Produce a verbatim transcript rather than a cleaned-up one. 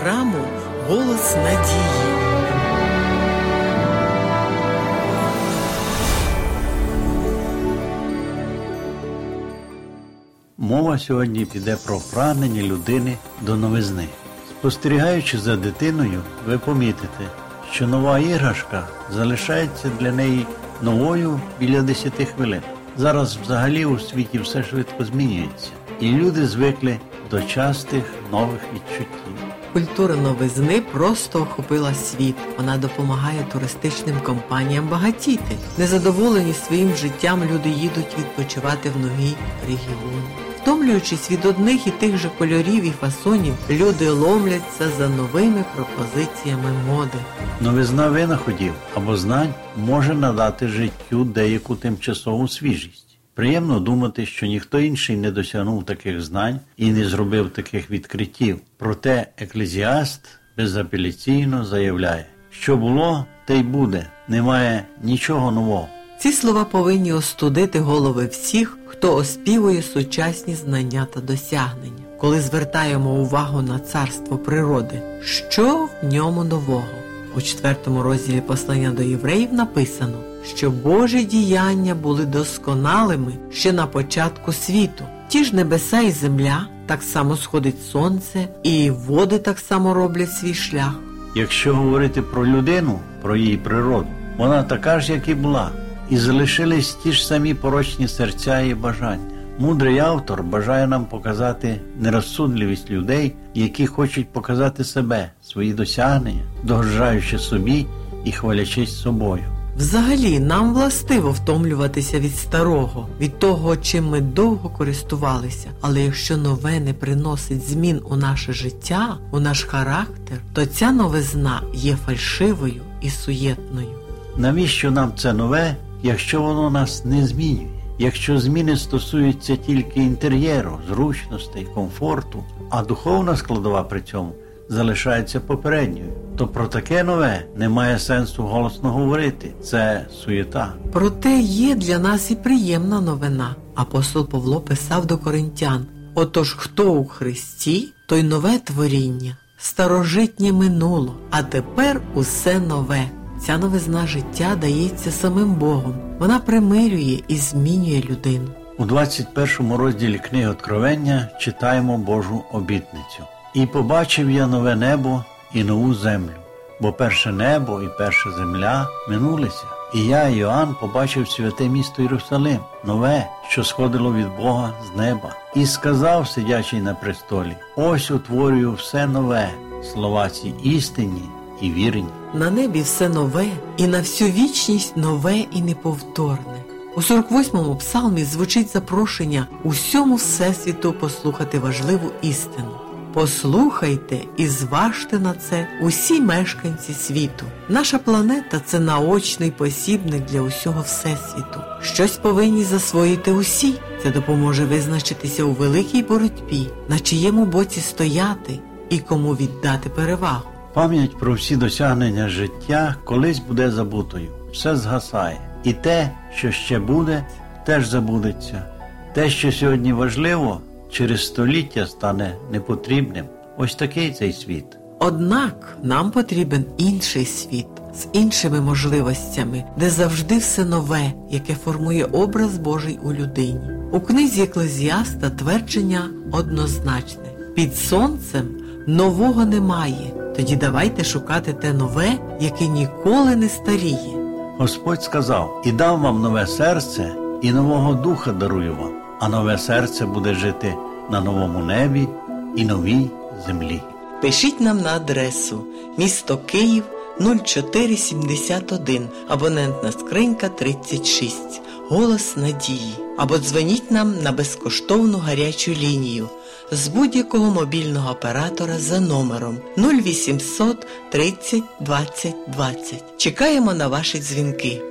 програму «Голос надії». Мова сьогодні піде про прагнення людини до новизни. Спостерігаючи за дитиною, ви помітите, що нова іграшка залишається для неї новою біля десяти хвилин. Зараз взагалі у світі все швидко змінюється, і люди звикли до частих нових відчуттів. Культура новизни просто охопила світ. Вона допомагає туристичним компаніям багатіти. Незадоволені своїм життям, люди їдуть відпочивати в нові регіони. Втомлюючись від одних і тих же кольорів і фасонів, люди ломляться за новими пропозиціями моди. Новизна винаходів або знань може надати життю деяку тимчасову свіжість. Приємно думати, що ніхто інший не досягнув таких знань і не зробив таких відкриттів. Проте Екклезіаст безапеляційно заявляє, що було, те й буде, немає нічого нового. Ці слова повинні остудити голови всіх, хто оспівує сучасні знання та досягнення. Коли звертаємо увагу на царство природи, що в ньому нового? У четвертому розділі послання до євреїв написано, що Божі діяння були досконалими ще на початку світу. Ті ж небеса і земля, так само сходить сонце, і води так само роблять свій шлях. Якщо говорити про людину, про її природу, вона така ж, як і була, і залишились ті ж самі порочні серця і бажання. Мудрий автор бажає нам показати нерозсудливість людей, які хочуть показати себе, свої досягнення, догоджаючи собі і хвалячись собою. Взагалі, нам властиво втомлюватися від старого, від того, чим ми довго користувалися. Але якщо нове не приносить змін у наше життя, у наш характер, то ця новизна є фальшивою і суєтною. Навіщо нам це нове, якщо воно нас не змінює? Якщо зміни стосуються тільки інтер'єру, зручностей, комфорту, а духовна складова при цьому залишається попередньою, то про таке нове немає сенсу голосно говорити. Це суєта. Проте є для нас і приємна новина. Апостол Павло писав до коринтян: «Отож, хто у Христі, той нове творіння, старожитнє минуло, а тепер усе нове». Ця новизна життя дається самим Богом. Вона примирює і змінює людину. У двадцять першому розділі книги Откровення читаємо Божу обітницю. «І побачив я нове небо і нову землю, бо перше небо і перша земля минулися. І я, Йоан, побачив святе місто Єрусалим, нове, що сходило від Бога з неба. І сказав, сидячий на престолі: ось утворюю все нове, слова ці істинні і вірні». На небі все нове, і на всю вічність нове і неповторне. У сорок восьмому псалмі звучить запрошення усьому всесвіту послухати важливу істину. Послухайте і зважте на це усі мешканці світу. Наша планета – це наочний посібник для усього всесвіту. Щось повинні засвоїти усі. Це допоможе визначитися у великій боротьбі, на чиєму боці стояти і кому віддати перевагу. Пам'ять про всі досягнення життя колись буде забутою. Все згасає. І те, що ще буде, теж забудеться. Те, що сьогодні важливо, через століття стане непотрібним. Ось такий цей світ. Однак нам потрібен інший світ з іншими можливостями, де завжди все нове, яке формує образ Божий у людині. У книзі Екклезіаста твердження однозначне: під сонцем нового немає. Тоді давайте шукати те нове, яке ніколи не старіє. Господь сказав: «І дав вам нове серце, і нового духа дарую вам, а нове серце буде жити на новому небі і новій землі». Пишіть нам на адресу: місто Київ, нуль чотири сімдесят один, абонентна скринька тридцять шість, «Голос надії», або дзвоніть нам на безкоштовну гарячу лінію з будь-якого мобільного оператора за номером нуль вісімсот тридцять двадцять двадцять. Чекаємо на ваші дзвінки.